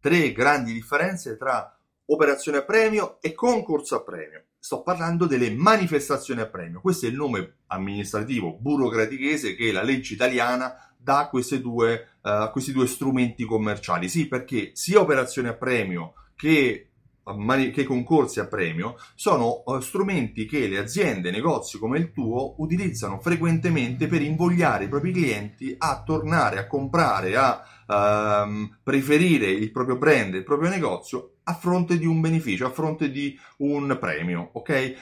tre grandi differenze tra operazione a premio e concorso a premio. Sto parlando delle manifestazioni a premio. Questo è il nome amministrativo burocratichese che la legge italiana dà a questi due strumenti commerciali. Sì, perché sia operazioni a premio che concorsi a premio sono strumenti che le aziende, negozi come il tuo utilizzano frequentemente per invogliare i propri clienti a tornare a comprare, a preferire il proprio brand, il proprio negozio a fronte di un beneficio, a fronte di un premio, ok?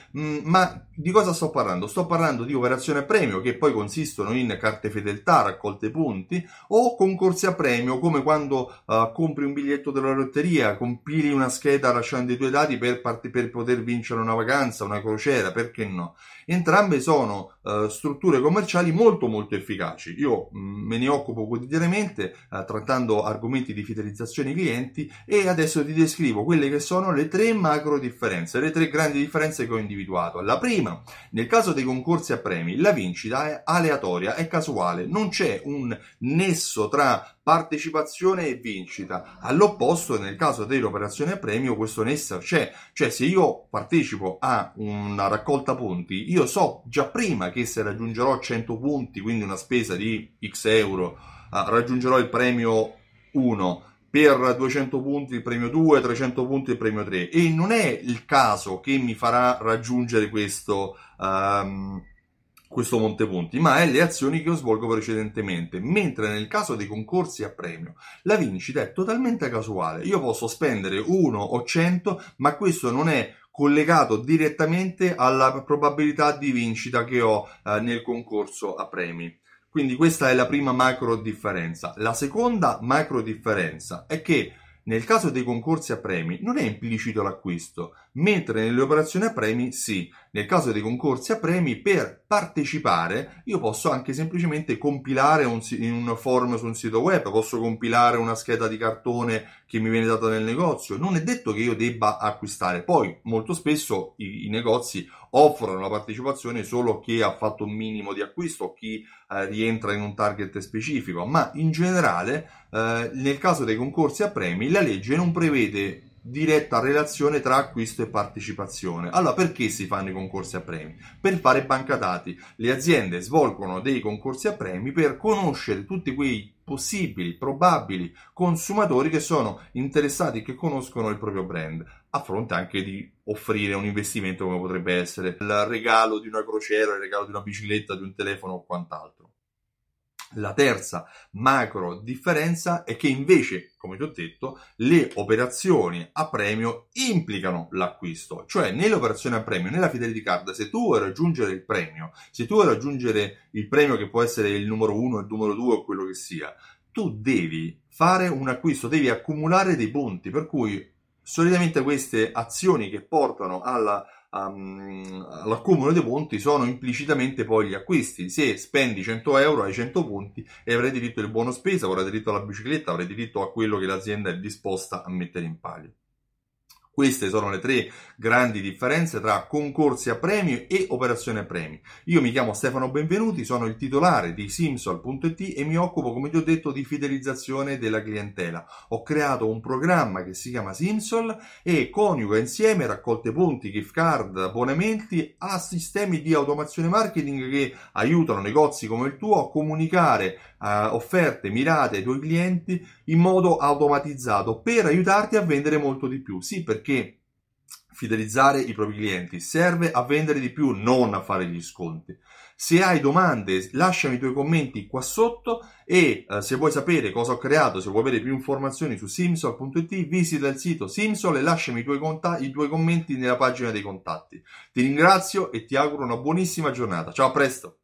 Ma di cosa sto parlando? Sto parlando di operazioni a premio che poi consistono in carte fedeltà, raccolte punti, o concorsi a premio come quando compri un biglietto della lotteria, compili una scheda lasciando i tuoi dati per poter vincere una vacanza, una crociera, perché no? Entrambe sono strutture commerciali molto molto efficaci. Io me ne occupo quotidianamente trattando argomenti di fidelizzazione ai clienti e adesso ti descrivo quelle che sono le tre macro differenze, le tre grandi differenze che ho individuato. La prima, nel caso dei concorsi a premi, la vincita è aleatoria, è casuale, non c'è un nesso tra partecipazione e vincita. All'opposto, nel caso dell'operazione a premio, questo nesso c'è, cioè se io partecipo a una raccolta punti, io so già prima che se raggiungerò 100 punti, quindi una spesa di X euro, raggiungerò il premio 1, per 200 punti il premio 2, 300 punti il premio 3, e non è il caso che mi farà raggiungere questo montepunti, ma è le azioni che io svolgo precedentemente. Mentre nel caso dei concorsi a premio la vincita è totalmente casuale, io posso spendere 1 o 100, ma questo non è collegato direttamente alla probabilità di vincita che ho nel concorso a premi. Quindi questa è la prima macro differenza. La seconda macro differenza è che nel caso dei concorsi a premi non è implicito l'acquisto, mentre nelle operazioni a premi sì. Nel caso dei concorsi a premi, per partecipare, io posso anche semplicemente compilare un form su un sito web, posso compilare una scheda di cartone che mi viene data nel negozio, non è detto che io debba acquistare. Poi molto spesso i negozi offrono la partecipazione solo a chi ha fatto un minimo di acquisto, chi rientra in un target specifico, ma in generale nel caso dei concorsi a premi la legge non prevede diretta relazione tra acquisto e partecipazione. Allora, perché si fanno i concorsi a premi? Per fare banca dati. Le aziende svolgono dei concorsi a premi per conoscere tutti quei possibili, probabili consumatori che sono interessati, che conoscono il proprio brand, a fronte anche di offrire un investimento come potrebbe essere il regalo di una crociera, il regalo di una bicicletta, di un telefono o quant'altro. La terza macro differenza è che invece, come ti ho detto, le operazioni a premio implicano l'acquisto, cioè nell'operazione a premio, nella Fidelity Card, se tu vuoi raggiungere il premio, che può essere il numero 1, il numero 2 o quello che sia, tu devi fare un acquisto, devi accumulare dei punti, per cui solitamente queste azioni che portano all'accumulo dei punti sono implicitamente poi gli acquisti. Se spendi 100 euro hai 100 punti e avrai diritto al buono spesa, avrai diritto alla bicicletta, avrai diritto a quello che l'azienda è disposta a mettere in palio. Queste sono le tre grandi differenze tra concorsi a premi e operazione a premi. Io mi chiamo Stefano Benvenuti, sono il titolare di Simsol.it e mi occupo, come ti ho detto, di fidelizzazione della clientela. Ho creato un programma che si chiama Simsol e coniuga insieme raccolte punti, gift card, abbonamenti a sistemi di automazione marketing che aiutano negozi come il tuo a comunicare offerte mirate ai tuoi clienti in modo automatizzato per aiutarti a vendere molto di più. Sì, perché fidelizzare i propri clienti serve a vendere di più, non a fare gli sconti. Se hai domande, lasciami i tuoi commenti qua sotto e se vuoi sapere cosa ho creato, se vuoi avere più informazioni su Simsol.it, visita il sito Simsol e lasciami i tuoi commenti nella pagina dei contatti. Ti ringrazio e ti auguro una buonissima giornata. Ciao, a presto!